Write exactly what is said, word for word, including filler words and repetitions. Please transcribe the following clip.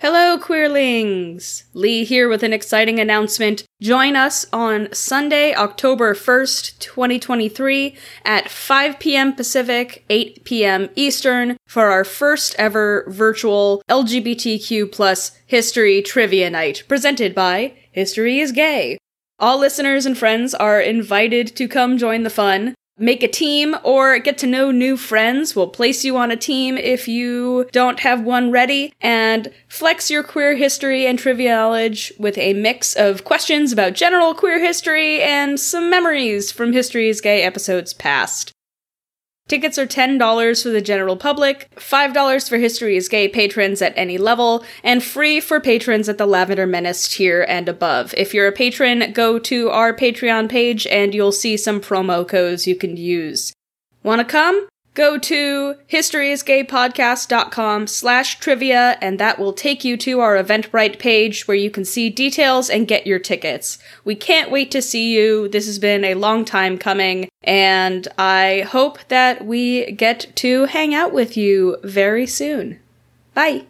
Hello, queerlings! Leigh here with an exciting announcement. Join us on Sunday, October first, twenty twenty-three at five p.m. Pacific, eight p.m. Eastern for our first ever virtual L G B T Q plus history trivia night presented by History is Gay. All listeners and friends are invited to come join the fun. Make a team or get to know new friends. We'll place you on a team if you don't have one ready, and flex your queer history and trivia knowledge with a mix of questions about general queer history and some memories from History is Gay episodes past. Tickets are ten dollars for the general public, five dollars for History is Gay patrons at any level, and free for patrons at the Lavender Menace tier and above. If you're a patron, go to our Patreon page and you'll see some promo codes you can use. Wanna come? Go to historyisgaypodcast.com slash trivia, and that will take you to our Eventbrite page where you can see details and get your tickets. We can't wait to see you. This has been a long time coming, and I hope that we get to hang out with you very soon. Bye!